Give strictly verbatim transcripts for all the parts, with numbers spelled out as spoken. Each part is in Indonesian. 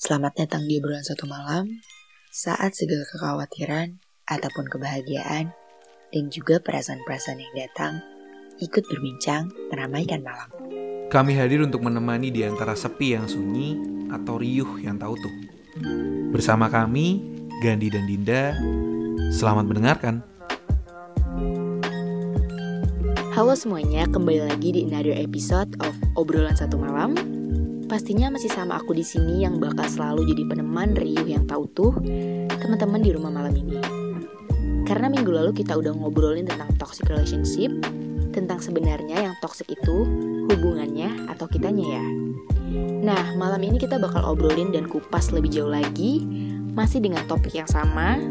Selamat datang di obrolan suatu malam, saat segala kekhawatiran ataupun kebahagiaan dan juga perasaan-perasaan yang datang ikut berbincang meramaikan malam. Kami hadir untuk menemani di antara sepi yang sunyi atau riuh yang tak utuh. Bersama kami, Gandhi dan Dinda, selamat mendengarkan. Halo semuanya, kembali lagi di another episode of Obrolan Satu Malam. Pastinya masih sama aku di sini yang bakal selalu jadi peneman riuh yang tak utuh teman-teman di rumah malam ini. Karena minggu lalu kita udah ngobrolin tentang toxic relationship, tentang sebenarnya yang toxic itu hubungannya atau kitanya ya. Nah, malam ini kita bakal obrolin dan kupas lebih jauh lagi, masih dengan topik yang sama,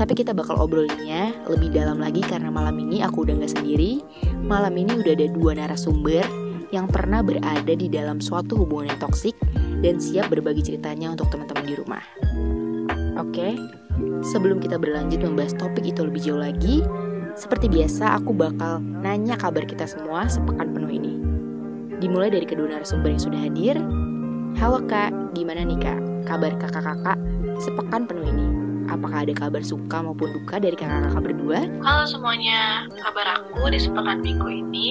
tapi kita bakal obrolinnya lebih dalam lagi karena malam ini aku udah gak sendiri. Malam ini udah ada dua narasumber yang pernah berada di dalam suatu hubungan yang toksik dan siap berbagi ceritanya untuk teman-teman di rumah. Oke, sebelum kita berlanjut membahas topik itu lebih jauh lagi, seperti biasa aku bakal nanya kabar kita semua sepekan penuh ini. Dimulai dari kedua narasumber yang sudah hadir. Halo Kak, gimana nih Kak? Kabar kakak-kakak sepekan penuh ini? Apakah ada kabar suka maupun duka dari kakak-kakak berdua? Halo semuanya, kabar aku di sepekan minggu ini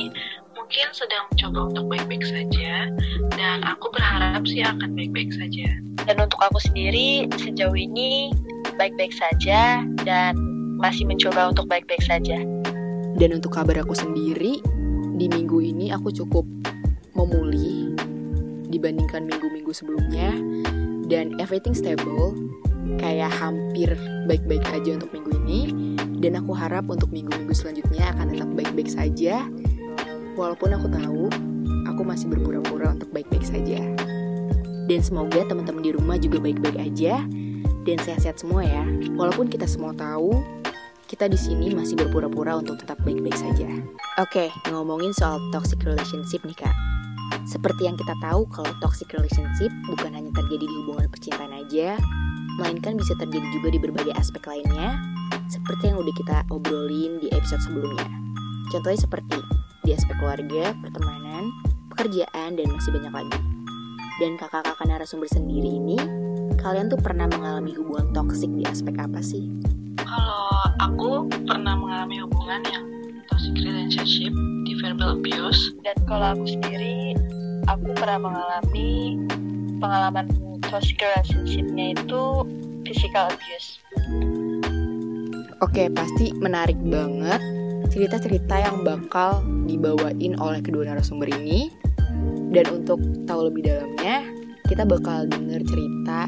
mungkin sedang mencoba untuk baik-baik saja, dan aku berharap sih akan baik-baik saja. Dan untuk aku sendiri, sejauh ini baik-baik saja, dan masih mencoba untuk baik-baik saja. Dan untuk kabar aku sendiri, di minggu ini aku cukup memulih dibandingkan minggu-minggu sebelumnya, dan everything stable, kayak hampir baik-baik aja untuk minggu ini, dan aku harap untuk minggu-minggu selanjutnya akan tetap baik-baik saja. Walaupun aku tahu, aku masih berpura-pura untuk baik-baik saja. Dan semoga teman-teman di rumah juga baik-baik aja dan sehat-sehat semua ya. Walaupun kita semua tahu, kita di sini masih berpura-pura untuk tetap baik-baik saja. Oke, ngomongin soal toxic relationship nih Kak. Seperti yang kita tahu, kalau toxic relationship bukan hanya terjadi di hubungan percintaan aja, melainkan bisa terjadi juga di berbagai aspek lainnya, seperti yang udah kita obrolin di episode sebelumnya. Contohnya seperti di aspek keluarga, pertemanan, pekerjaan, dan masih banyak lagi. Dan kakak-kakak narasumber sendiri ini, kalian tuh pernah mengalami hubungan toksik di aspek apa sih? Kalau aku pernah mengalami hubungan yang toxic relationship di verbal abuse. Dan kalau aku sendiri, aku pernah mengalami pengalaman toxic relationship-nya itu physical abuse. Oke, pasti menarik banget cerita-cerita yang bakal dibawain oleh kedua narasumber ini. Dan untuk tahu lebih dalamnya, kita bakal denger cerita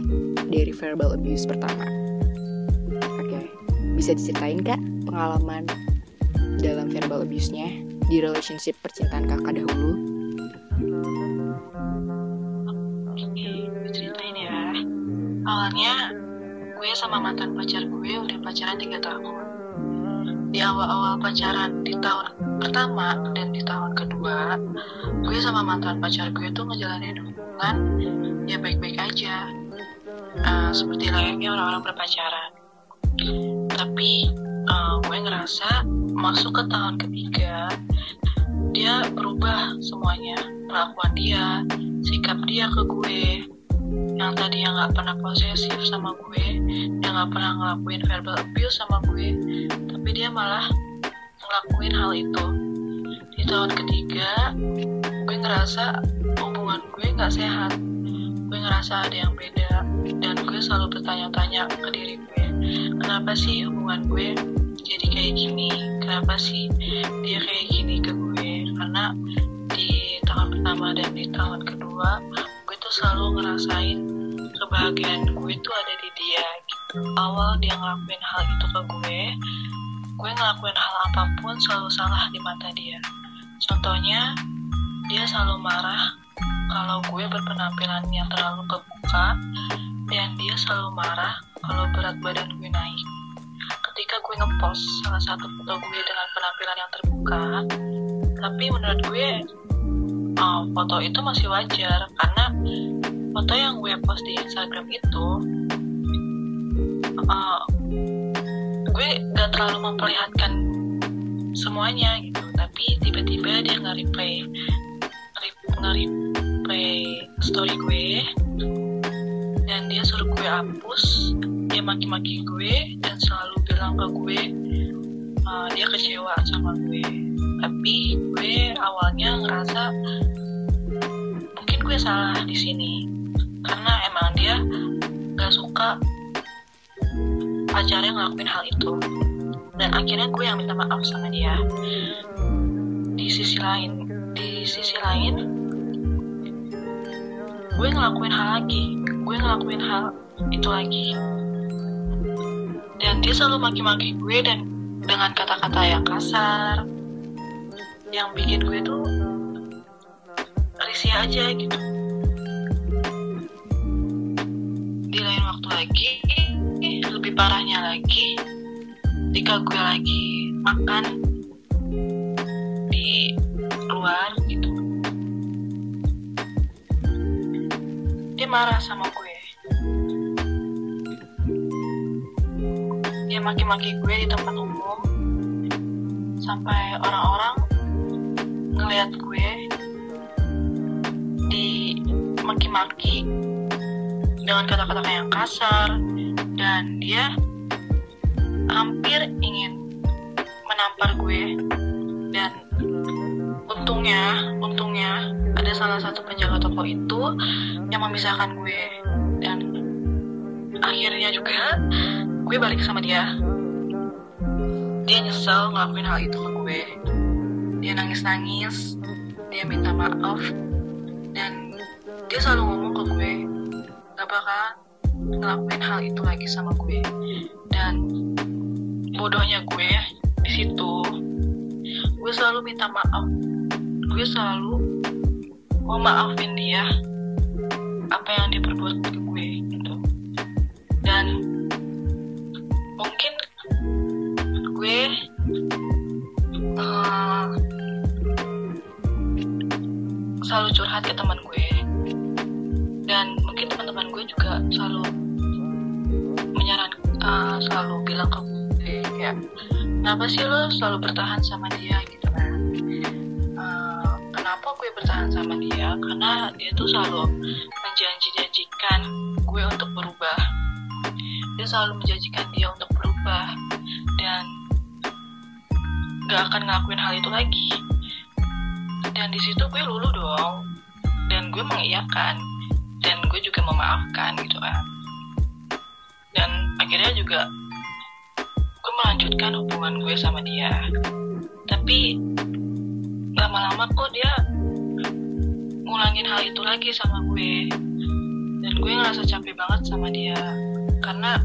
dari verbal abuse pertama. Oke, bisa diceritain Kak pengalaman dalam verbal abuse-nya di relationship percintaan kakak dahulu? Oke, diceritain ya. Awalnya gue sama mantan pacar gue udah pacaran tiga tahun. Di awal-awal pacaran di tahun pertama dan di tahun kedua, gue sama mantan pacar gue tuh ngejalanin hubungan ya baik-baik aja, uh, seperti layaknya orang-orang berpacaran. Tapi uh, gue ngerasa masuk ke tahun ketiga dia berubah semuanya, perlakuan dia, sikap dia ke gue. Yang tadinya nggak pernah posesif sama gue, yang nggak pernah ngelakuin verbal abuse sama gue, tapi dia malah ngelakuin hal itu. Di tahun ketiga, gue ngerasa hubungan gue nggak sehat, gue ngerasa ada yang beda, dan gue selalu bertanya-tanya ke diri gue, kenapa sih hubungan gue jadi kayak gini, kenapa sih dia kayak gini ke gue? Karena di tahun pertama dan di tahun kedua selalu ngerasain kebahagiaan gue tuh ada di dia gitu. Awal dia ngelakuin hal itu ke gue, gue ngelakuin hal apapun selalu salah di mata dia. Contohnya, dia selalu marah kalau gue berpenampilan yang terlalu kebuka, dan dia selalu marah kalau berat badan gue naik. Ketika gue ngepost salah satu foto gue dengan penampilan yang terbuka, tapi menurut gue Oh, foto itu masih wajar karena foto yang gue post di Instagram itu uh, gue gak terlalu memperlihatkan semuanya gitu. Tapi tiba-tiba dia nge-replay nge-replay story gue, dan dia suruh gue hapus, dia maki-maki gue dan selalu bilang ke gue uh, dia kecewa sama gue. Tapi gue awalnya ngerasa mungkin gue salah di sini karena emang dia gak suka pacarnya ngelakuin hal itu, dan akhirnya gue yang minta maaf sama dia. Di sisi lain, di sisi lain gue ngelakuin hal lagi, gue ngelakuin hal itu lagi, dan dia selalu maki-maki gue dan dengan kata-kata yang kasar, yang bikin gue tuh risih aja gitu. Di lain waktu lagi, lebih parahnya lagi, ketika gue lagi makan di luar gitu, dia marah sama gue, dia maki-maki gue di tempat umum, sampai orang-orang ngeliat gue di maki-maki dengan kata-kata yang kasar, dan dia hampir ingin menampar gue. Dan untungnya, untungnya ada salah satu penjaga toko itu yang memisahkan gue, dan akhirnya juga gue balik sama dia. Dia nyesel ngelakuin hal itu ke gue, dia nangis-nangis, dia minta maaf, dan dia selalu ngomong ke gue gak bakalan ngelakuin hal itu lagi sama gue. Dan bodohnya gue di situ, gue selalu minta maaf, gue selalu mau maafin dia apa yang diperbuat ke gue gitu. Dan mungkin gue uh, selalu curhat ke teman gue, dan mungkin teman-teman gue juga selalu menyarankan, uh, selalu bilang ke gue ya, kenapa sih lo selalu bertahan sama dia gitu kan. Uh, kenapa gue bertahan sama dia? Karena dia tuh selalu menjanji-janjikan gue untuk berubah. Dia selalu menjanjikan dia untuk berubah dan gak akan ngelakuin hal itu lagi. Dan di situ gue lulu dong, dan gue mengiyakan, dan gue juga memaafkan gitu kan. Dan akhirnya juga gue melanjutkan hubungan gue sama dia. Tapi lama-lama kok dia ngulangin hal itu lagi sama gue, dan gue ngerasa capek banget sama dia karena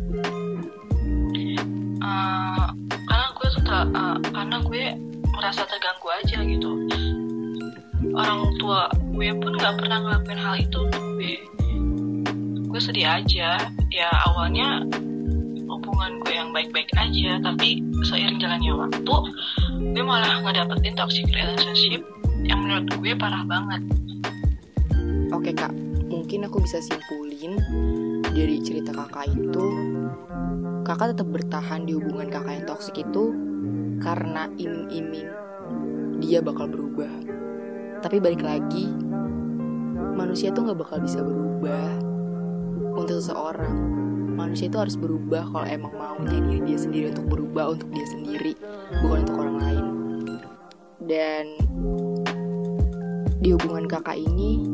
uh, karena gue suka uh, karena gue merasa terganggu aja gitu. Orang tua gue pun nggak pernah ngelakuin hal itu untuk gue. Gue sedih aja ya, awalnya hubungan gue yang baik-baik aja, tapi seiring jalannya waktu gue malah ngedapetin toxic relationship yang menurut gue parah banget. Oke kak, mungkin aku bisa simpulin dari cerita kakak itu, kakak tetap bertahan di hubungan kakak yang toxic itu karena iming-iming dia bakal berubah. Tapi balik lagi, manusia tuh gak bakal bisa berubah untuk seseorang. Manusia itu harus berubah kalau emang maunya diri dia sendiri untuk berubah untuk dia sendiri, bukan untuk orang lain. Dan di hubungan kakak ini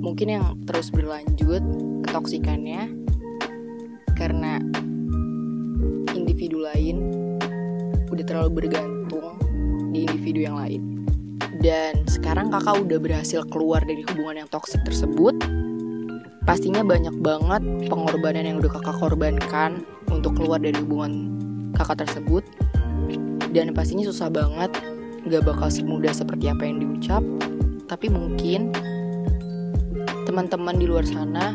mungkin yang terus berlanjut ketoksikannya karena individu lain udah terlalu bergantung di individu yang lain. Dan sekarang kakak udah berhasil keluar dari hubungan yang toksik tersebut. Pastinya banyak banget pengorbanan yang udah kakak korbankan untuk keluar dari hubungan kakak tersebut. Dan pastinya susah banget, gak bakal semudah seperti apa yang diucap. Tapi mungkin teman-teman di luar sana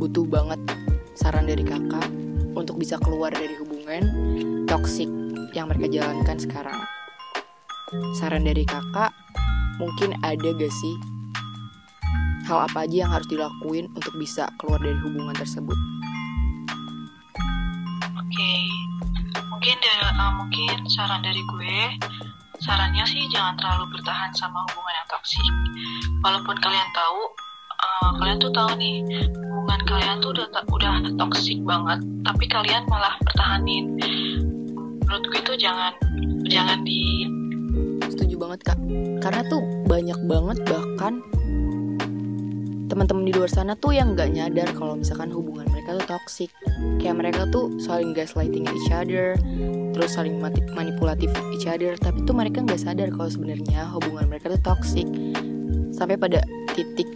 butuh banget saran dari kakak untuk bisa keluar dari hubungan toksik yang mereka jalankan sekarang. Saran dari kakak, mungkin ada gak sih hal apa aja yang harus dilakuin untuk bisa keluar dari hubungan tersebut? Oke, mungkin dari, uh, mungkin saran dari gue, sarannya sih jangan terlalu bertahan sama hubungan yang toksik. Walaupun kalian tahu, uh, kalian tuh tahu nih hubungan kalian tuh udah udah toksik banget, tapi kalian malah pertahanin. Menurut gue itu jangan jangan di. Setuju banget Kak, karena tuh banyak banget bahkan teman-teman di luar sana tuh yang nggak nyadar kalau misalkan hubungan mereka tuh toksik, kayak mereka tuh saling gaslighting each other, terus saling manipulatif each other, tapi tuh mereka nggak sadar kalau sebenarnya hubungan mereka tuh toksik sampai pada titik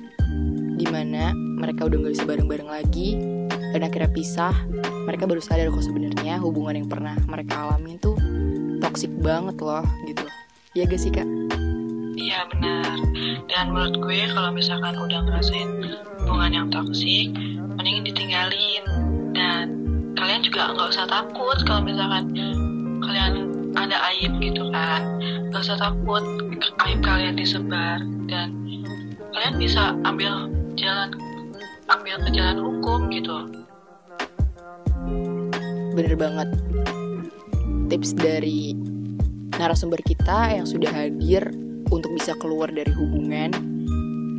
dimana mereka udah nggak bisa bareng-bareng lagi dan akhirnya pisah. Mereka baru sadar kalau sebenarnya hubungan yang pernah mereka alami tuh toksik banget loh gitu. Iya gak sih Kak? Iya benar. Dan menurut gue kalau misalkan udah ngerasain hubungan yang toksik, mending ditinggalin. Dan kalian juga nggak usah takut kalau misalkan kalian ada aib gitu kan, nggak usah takut aib kalian disebar, dan kalian bisa ambil jalan ambil ke jalan hukum gitu. Bener banget. Tips dari narasumber kita yang sudah hadir untuk bisa keluar dari hubungan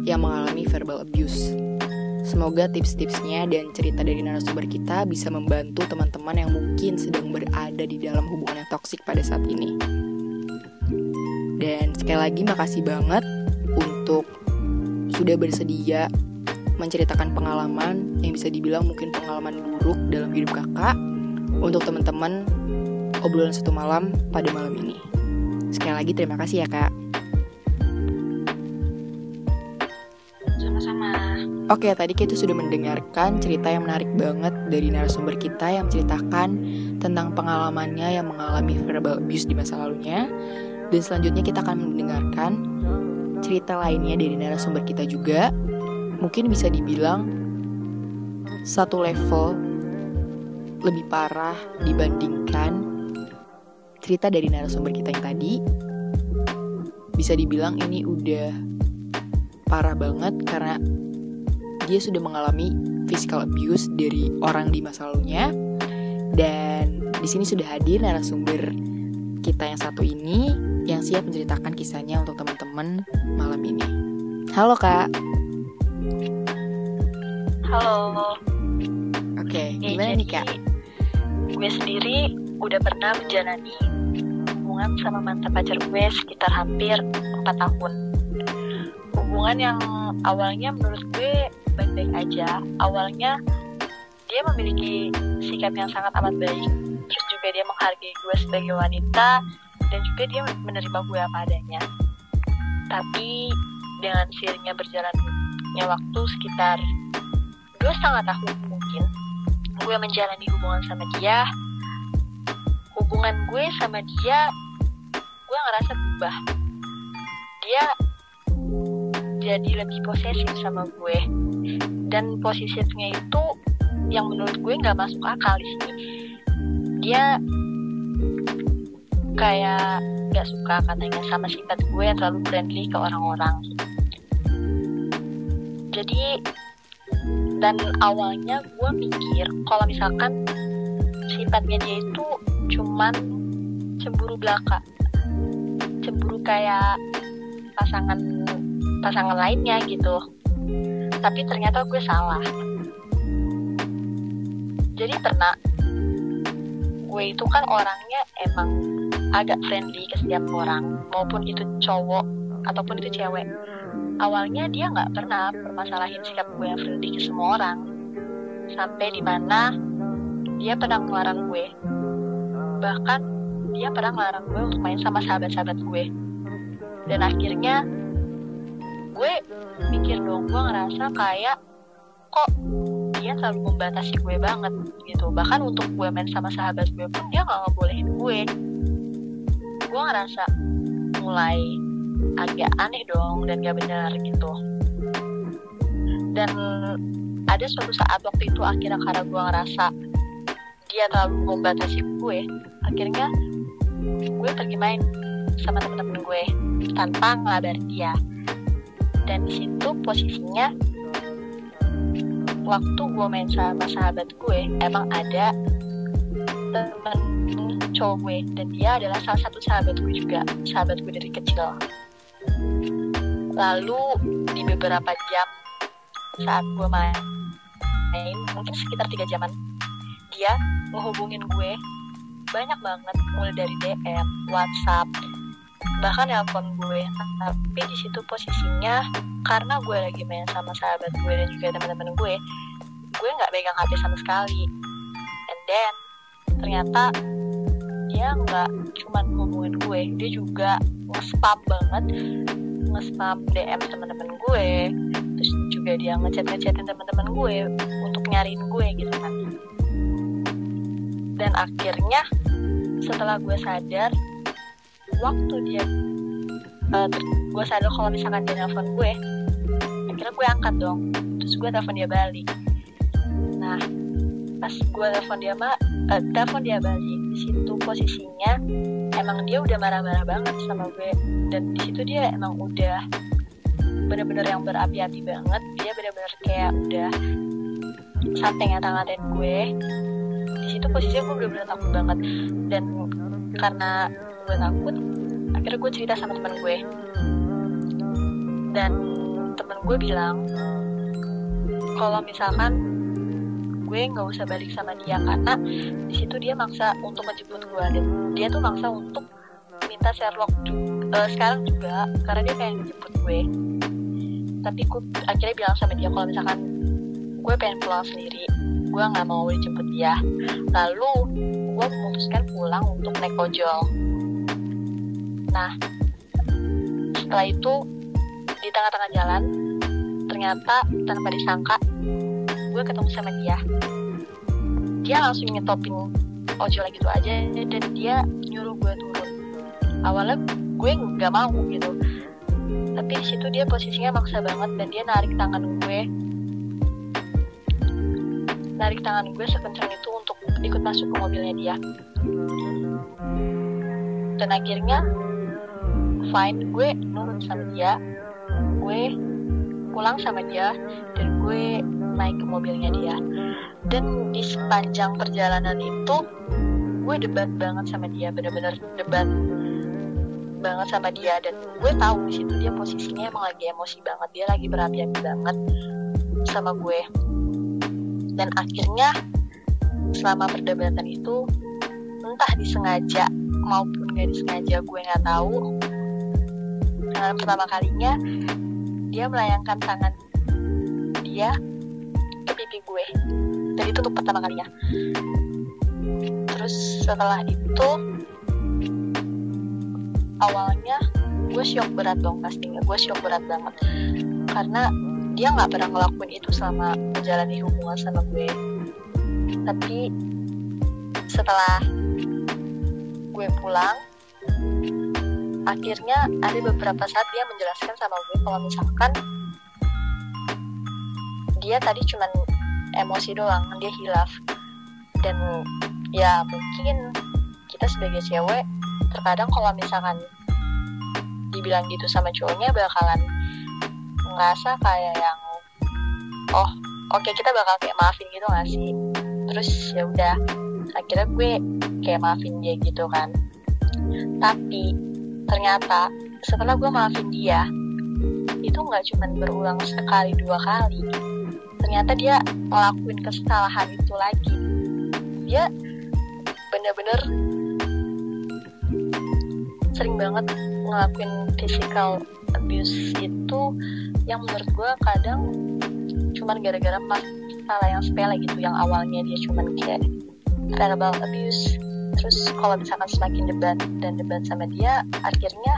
yang mengalami verbal abuse. Semoga tips-tipsnya dan cerita dari narasumber kita bisa membantu teman-teman yang mungkin sedang berada di dalam hubungan yang toksik pada saat ini. Dan sekali lagi makasih banget untuk sudah bersedia menceritakan pengalaman yang bisa dibilang mungkin pengalaman buruk dalam hidup kakak untuk teman-teman obrolan satu malam pada malam ini. Sekali lagi terima kasih ya Kak. Oke, tadi kita sudah mendengarkan cerita yang menarik banget dari narasumber kita yang menceritakan tentang pengalamannya yang mengalami verbal abuse di masa lalunya. Dan selanjutnya kita akan mendengarkan cerita lainnya dari narasumber kita juga. Mungkin bisa dibilang satu level lebih parah dibandingkan cerita dari narasumber kita yang tadi. Bisa dibilang ini udah parah banget karena dia sudah mengalami physical abuse dari orang di masa lalunya. Dan di sini sudah hadir narasumber kita yang satu ini yang siap menceritakan kisahnya untuk teman-teman malam ini. Halo Kak. Halo. Oke, okay, ya, gimana nih Kak? Gue sendiri udah pernah menjalani hubungan sama mantan pacar gue sekitar hampir empat tahun. Hubungan yang awalnya menurut gue baik-baik aja. Awalnya dia memiliki sikap yang sangat amat baik, terus juga dia menghargai gue sebagai wanita, dan juga dia menerima gue apa adanya. Tapi dengan seiringnya berjalannya waktu sekitar dua setengah tahun mungkin, gue menjalani hubungan sama dia. Hubungan gue sama dia, gue ngerasa berubah. Dia jadi lebih posesif sama gue, dan posesifnya itu yang menurut gue nggak masuk akal di sini. Dia kayak nggak suka katanya sama sifat gue yang terlalu friendly ke orang-orang. Jadi dan awalnya gue mikir kalau misalkan sifatnya dia itu cuman cemburu belaka, cemburu kayak pasangan pasangan lainnya gitu. Tapi ternyata gue salah. Jadi pernah gue itu kan orangnya emang agak friendly ke setiap orang, maupun itu cowok ataupun itu cewek. Awalnya dia gak pernah permasalahin sikap gue yang friendly ke semua orang, sampai dimana dia pernah ngelarang gue. Bahkan dia pernah ngelarang gue untuk main sama sahabat-sahabat gue. Dan akhirnya gue mikir dong, gue ngerasa kayak kok dia selalu membatasi gue banget gitu. Bahkan untuk gue main sama sahabat gue pun dia gak ngebolehin gue. Gue ngerasa mulai agak aneh dong dan gak benar gitu. Dan ada suatu saat waktu itu akhirnya karena gue ngerasa dia terlalu membatasi gue, akhirnya gue pergi main sama temen-temen gue tanpa ngabarin dia. Dan di situ posisinya waktu gue main sama sahabat gue emang ada temen cowok gue, dan dia adalah salah satu sahabat gue juga, sahabat gue dari kecil. Lalu di beberapa jam saat gue main main mungkin sekitar tiga jaman. Dia ngehubungin gue banyak banget, mulai dari D M, WhatsApp, bahkan nelpon gue. Tapi di situ posisinya karena gue lagi main sama sahabat gue dan juga teman-teman gue, gue nggak pegang H P sama sekali. And then ternyata dia nggak cuman hubungin gue, dia juga nge-spam banget, nge-spam D M teman-teman gue, terus juga dia ngechat-ngechatin teman-teman gue untuk nyariin gue gitu kan. Dan akhirnya setelah gue sadar, waktu dia uh, gue sadar kalau misalkan dia nelfon gue, akhirnya gue angkat dong, terus gue telepon dia balik. Nah, pas gue telepon dia ma, uh, telepon dia balik, di situ posisinya emang dia udah marah-marah banget sama gue, dan di situ dia emang udah bener-bener yang berapi-api banget, dia bener-bener kayak udah santengnya tanganin gue. Di situ posisinya gue bener-bener takut banget, dan karena gue takut, akhirnya gue cerita sama teman gue, dan teman gue bilang kalau misalkan gue nggak usah balik sama dia karena di situ dia maksa untuk ngejemput gue, dan dia tuh maksa untuk minta Sherlock juga, uh, sekarang juga karena dia pengen ngejemput gue. Tapi gue akhirnya bilang sama dia kalau misalkan gue pengen pulang sendiri, gue nggak mau dijemput dia. Lalu gue memutuskan pulang untuk naik ojol. Nah, setelah itu di tengah-tengah jalan ternyata tanpa disangka gue ketemu sama dia. Dia langsung nyetopin ojol gitu aja, dan dia nyuruh gue turun. Awalnya gue nggak mau gitu, tapi di situ dia posisinya maksa banget, dan dia narik tangan gue, narik tangan gue sekencang itu untuk ikut masuk ke mobilnya dia. Dan akhirnya fine, gue nurut sama dia, gue pulang sama dia, dan gue naik ke mobilnya dia. Dan di sepanjang perjalanan itu gue debat banget sama dia, benar-benar debat banget sama dia, dan gue tahu di situ dia posisinya emang lagi emosi banget, dia lagi berapi-api banget sama gue. Dan akhirnya selama perdebatan itu, entah disengaja maupun gak disengaja gue nggak tahu, nah, pertama kalinya dia melayangkan tangan dia ke pipi gue, dan itu tuh pertama kalinya. Terus setelah itu awalnya gue syok berat dong, pastinya gue syok berat banget karena dia nggak pernah ngelakuin itu selama menjalani hubungan sama gue. Tapi setelah gue pulang, akhirnya ada beberapa saat dia menjelaskan sama gue kalau misalkan dia tadi cuma emosi doang, dia hilaf. Dan ya mungkin kita sebagai cewek terkadang kalau misalkan dibilang gitu sama cowoknya bakalan ngerasa kayak yang oh oke okay, kita bakal kayak maafin gitu nggak sih. Terus ya udah akhirnya gue kayak maafin dia gitu kan. Tapi ternyata setelah gue maafin dia itu nggak cuma berulang sekali dua kali, ternyata dia ngelakuin kesalahan itu lagi. Dia bener-bener sering banget ngelakuin physical abuse itu, yang menurut gue kadang cuman gara-gara masalah yang sepele gitu, yang awalnya dia cuman kayak verbal abuse. Terus kalau misalkan semakin debat dan debat sama dia, akhirnya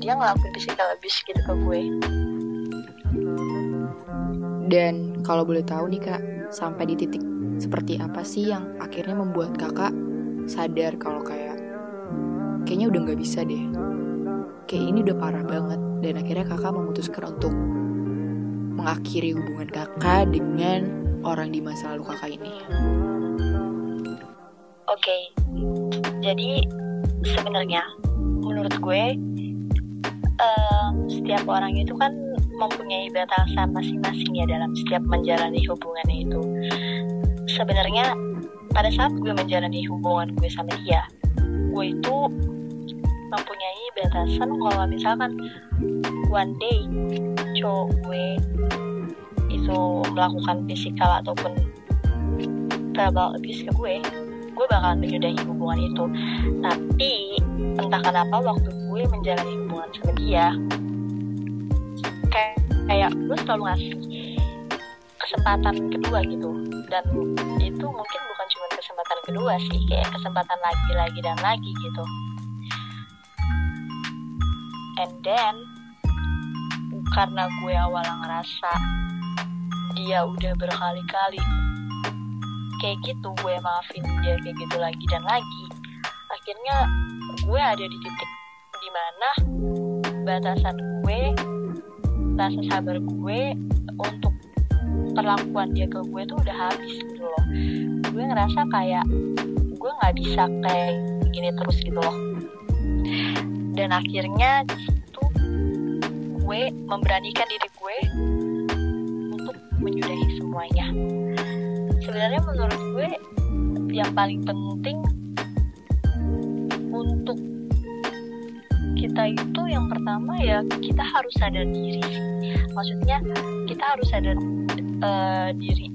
dia ngelakuin physical abuse gitu ke gue. Dan kalau boleh tahu nih kak, sampai di titik seperti apa sih yang akhirnya membuat kakak sadar kalau kayak kayaknya udah gak bisa deh, kayak ini udah parah banget, dan akhirnya kakak memutuskan untuk mengakhiri hubungan kakak dengan orang di masa lalu kakak ini? Oke, jadi sebenarnya menurut gue uh, setiap orang itu kan mempunyai batasan masing-masing ya dalam setiap menjalani hubungannya itu. Sebenarnya pada saat gue menjalani hubungan gue sama dia, gue itu mempunyai batasan kalau misalkan one day cowok gue isu melakukan fisikal ataupun verbal abuse ke gue, gue bakalan menyudahi hubungan itu. Tapi entah kenapa waktu gue menjalani hubungan sama dia, kayak, kayak gue selalu ngasih kesempatan kedua gitu. Dan itu mungkin bukan cuma kesempatan kedua sih, kayak kesempatan lagi, lagi, dan lagi gitu. And then karena gue awalnya ngerasa dia udah berkali-kali kayak gitu, gue maafin dia kayak gitu lagi dan lagi. Akhirnya gue ada di titik dimana batasan gue, rasa sabar gue untuk perlakuan dia ke gue tuh udah habis gitu loh. Gue ngerasa kayak gue gak bisa kayak gini terus gitu loh. Dan akhirnya disitu gue memberanikan diri gue untuk menyudahi semuanya. Sebenarnya menurut gue yang paling penting untuk kita itu yang pertama ya kita harus sadar diri. Maksudnya kita harus sadar uh, diri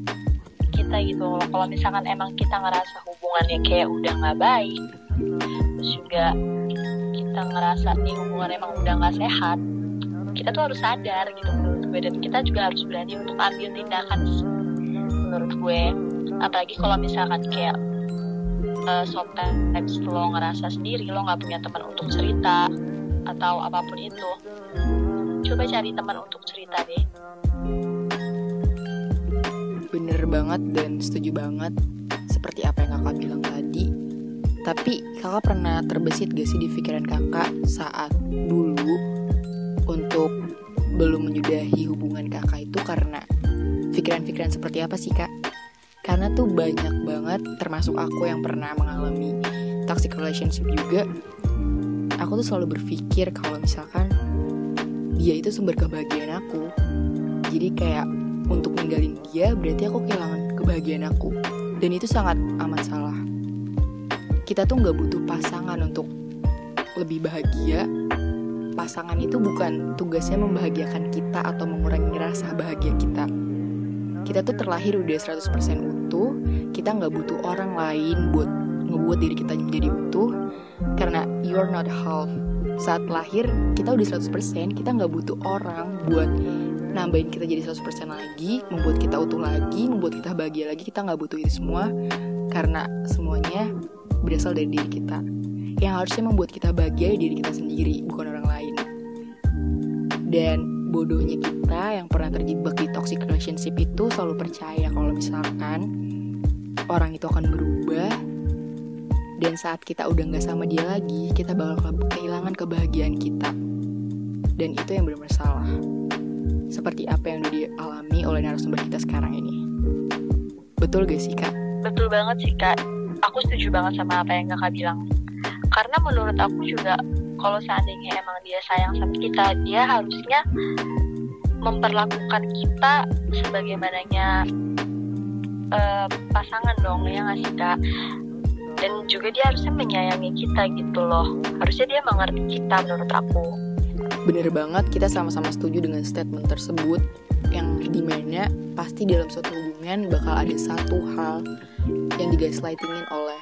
kita gitu loh. Kalau misalkan emang kita ngerasa hubungannya kayak udah gak baik, terus juga kita ngerasa nih hubungan emang udah gak sehat, kita tuh harus sadar gitu menurut gue. Dan kita juga harus berani untuk ambil tindakan menurut gue. Apalagi kalau misalkan kayak uh, sometimes lo ngerasa sendiri, lo gak punya teman untuk cerita atau apapun itu, coba cari teman untuk cerita deh. Bener banget dan setuju banget seperti apa yang kakak bilang tadi. Tapi kakak pernah terbesit gak sih di pikiran kakak saat dulu untuk belum menyudahi hubungan kakak itu karena pikiran-pikiran seperti apa sih kak? Karena tuh banyak banget, termasuk aku yang pernah mengalami toxic relationship juga, aku tuh selalu berpikir kalau misalkan dia itu sumber kebahagiaan aku. Jadi kayak untuk ninggalin dia berarti aku kehilangan kebahagiaan aku. Dan itu sangat amat salah. Kita tuh gak butuh pasangan untuk lebih bahagia. Pasangan itu bukan tugasnya membahagiakan kita atau mengurangi rasa bahagia kita. Kita tuh terlahir udah seratus persen utuh, kita gak butuh orang lain buat ngebuat diri kita menjadi utuh, karena you're not half. Saat lahir, kita udah seratus persen, kita gak butuh orang buat nambahin kita jadi seratus persen lagi, membuat kita utuh lagi, membuat kita bahagia lagi, kita gak butuh itu semua, karena semuanya berasal dari diri kita. Yang harusnya membuat kita bahagia ya diri kita sendiri, bukan orang lain. Dan bodohnya kita yang pernah terjebak di toxic relationship itu selalu percaya kalau misalkan orang itu akan berubah, dan saat kita udah gak sama dia lagi, kita bakal kehilangan kebahagiaan kita. Dan itu yang benar-benar salah, seperti apa yang udah dialami oleh narasumber kita sekarang ini. Betul gak sih kak? Betul banget sih kak, aku setuju banget sama apa yang kakak bilang. Karena menurut aku juga kalau seandainya emang dia sayang sama kita, dia harusnya memperlakukan kita sebagaimananya uh, pasangan dong, ya nggak sih kak? Dan juga dia harusnya menyayangi kita gitu loh. Harusnya dia mengerti kita menurut aku. Bener banget, kita sama-sama setuju dengan statement tersebut, yang dimana pasti dalam suatu hubungan bakal ada satu hal yang digaslightingin oleh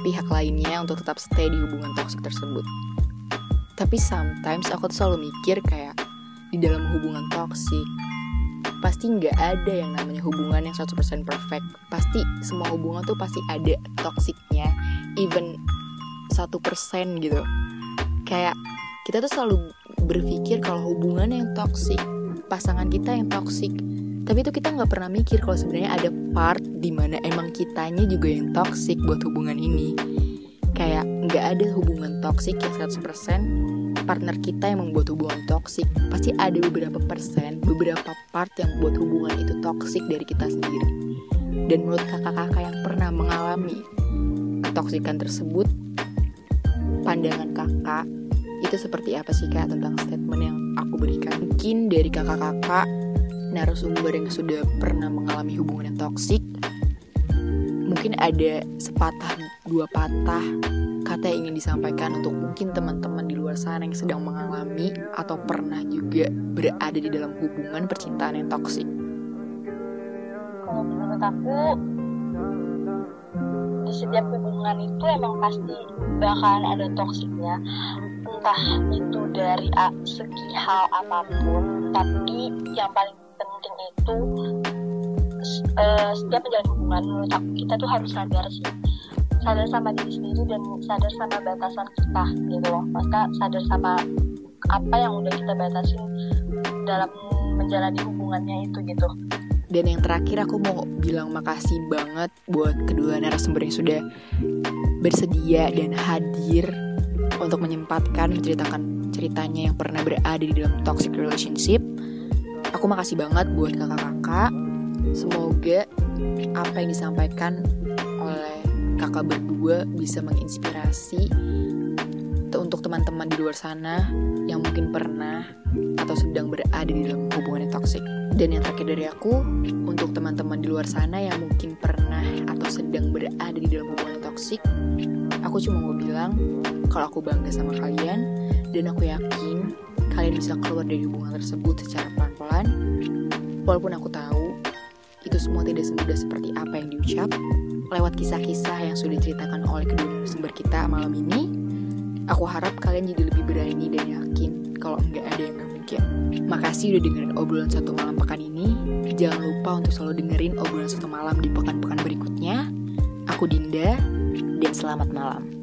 pihak lainnya untuk tetap stay di hubungan toksik tersebut. Tapi sometimes aku tuh selalu mikir kayak di dalam hubungan toksik pasti nggak ada yang namanya hubungan yang seratus persen perfect. Pasti semua hubungan tuh pasti ada toksiknya, even satu persen gitu. Kayak kita tuh selalu berpikir kalau hubungan yang toksik, pasangan kita yang toksik. Tapi itu kita nggak pernah mikir kalau sebenarnya ada part dimana emang kitanya juga yang toksik buat hubungan ini. Kayak gak ada hubungan toksik yang seratus persen partner kita yang membuat hubungan toksik. Pasti ada beberapa persen, beberapa part yang membuat hubungan itu toksik dari kita sendiri. Dan menurut kakak-kakak yang pernah mengalami ketoksikan tersebut, pandangan kakak itu seperti apa sih kak tentang statement yang aku berikan? Mungkin dari kakak-kakak narasumber yang sudah pernah mengalami hubungan yang toksik, mungkin ada sepatah dua patah kata yang ingin disampaikan untuk mungkin teman-teman di luar sana yang sedang mengalami atau pernah juga berada di dalam hubungan percintaan yang toksik. menurut aku di setiap hubungan itu emang pasti bakalan ada toksiknya, entah itu dari segi hal apapun. Tapi yang paling penting itu uh, setiap menjalin hubungan menurut aku kita tuh harus sadar sih, sadar sama diri sendiri dan sadar sama batasan kita gitu loh. Maka sadar sama apa yang udah kita batasin dalam menjalani hubungannya itu gitu. Dan yang terakhir aku mau bilang makasih banget buat kedua narasumber yang sudah bersedia dan hadir untuk menyempatkan menceritakan ceritanya yang pernah berada di dalam toxic relationship. Aku makasih banget buat kakak-kakak. Semoga apa yang disampaikan oleh kakak berdua bisa menginspirasi untuk teman-teman di luar sana yang mungkin pernah atau sedang berada di dalam hubungan yang toksik. Dan yang terakhir dari aku, untuk teman-teman di luar sana yang mungkin pernah atau sedang berada di dalam hubungan yang toksik, aku cuma mau bilang kalau aku bangga sama kalian dan aku yakin kalian bisa keluar dari hubungan tersebut secara pelan-pelan. Walaupun aku tahu itu semua tidak semudah seperti apa yang diucap. Lewat kisah-kisah yang sudah diceritakan oleh kedua narasumber kita malam ini, aku harap kalian jadi lebih berani dan yakin kalau nggak ada yang nggak mungkin. Makasih udah dengerin obrolan satu malam pekan ini. Jangan lupa untuk selalu dengerin obrolan satu malam di pekan-pekan berikutnya. Aku Dinda, dan selamat malam.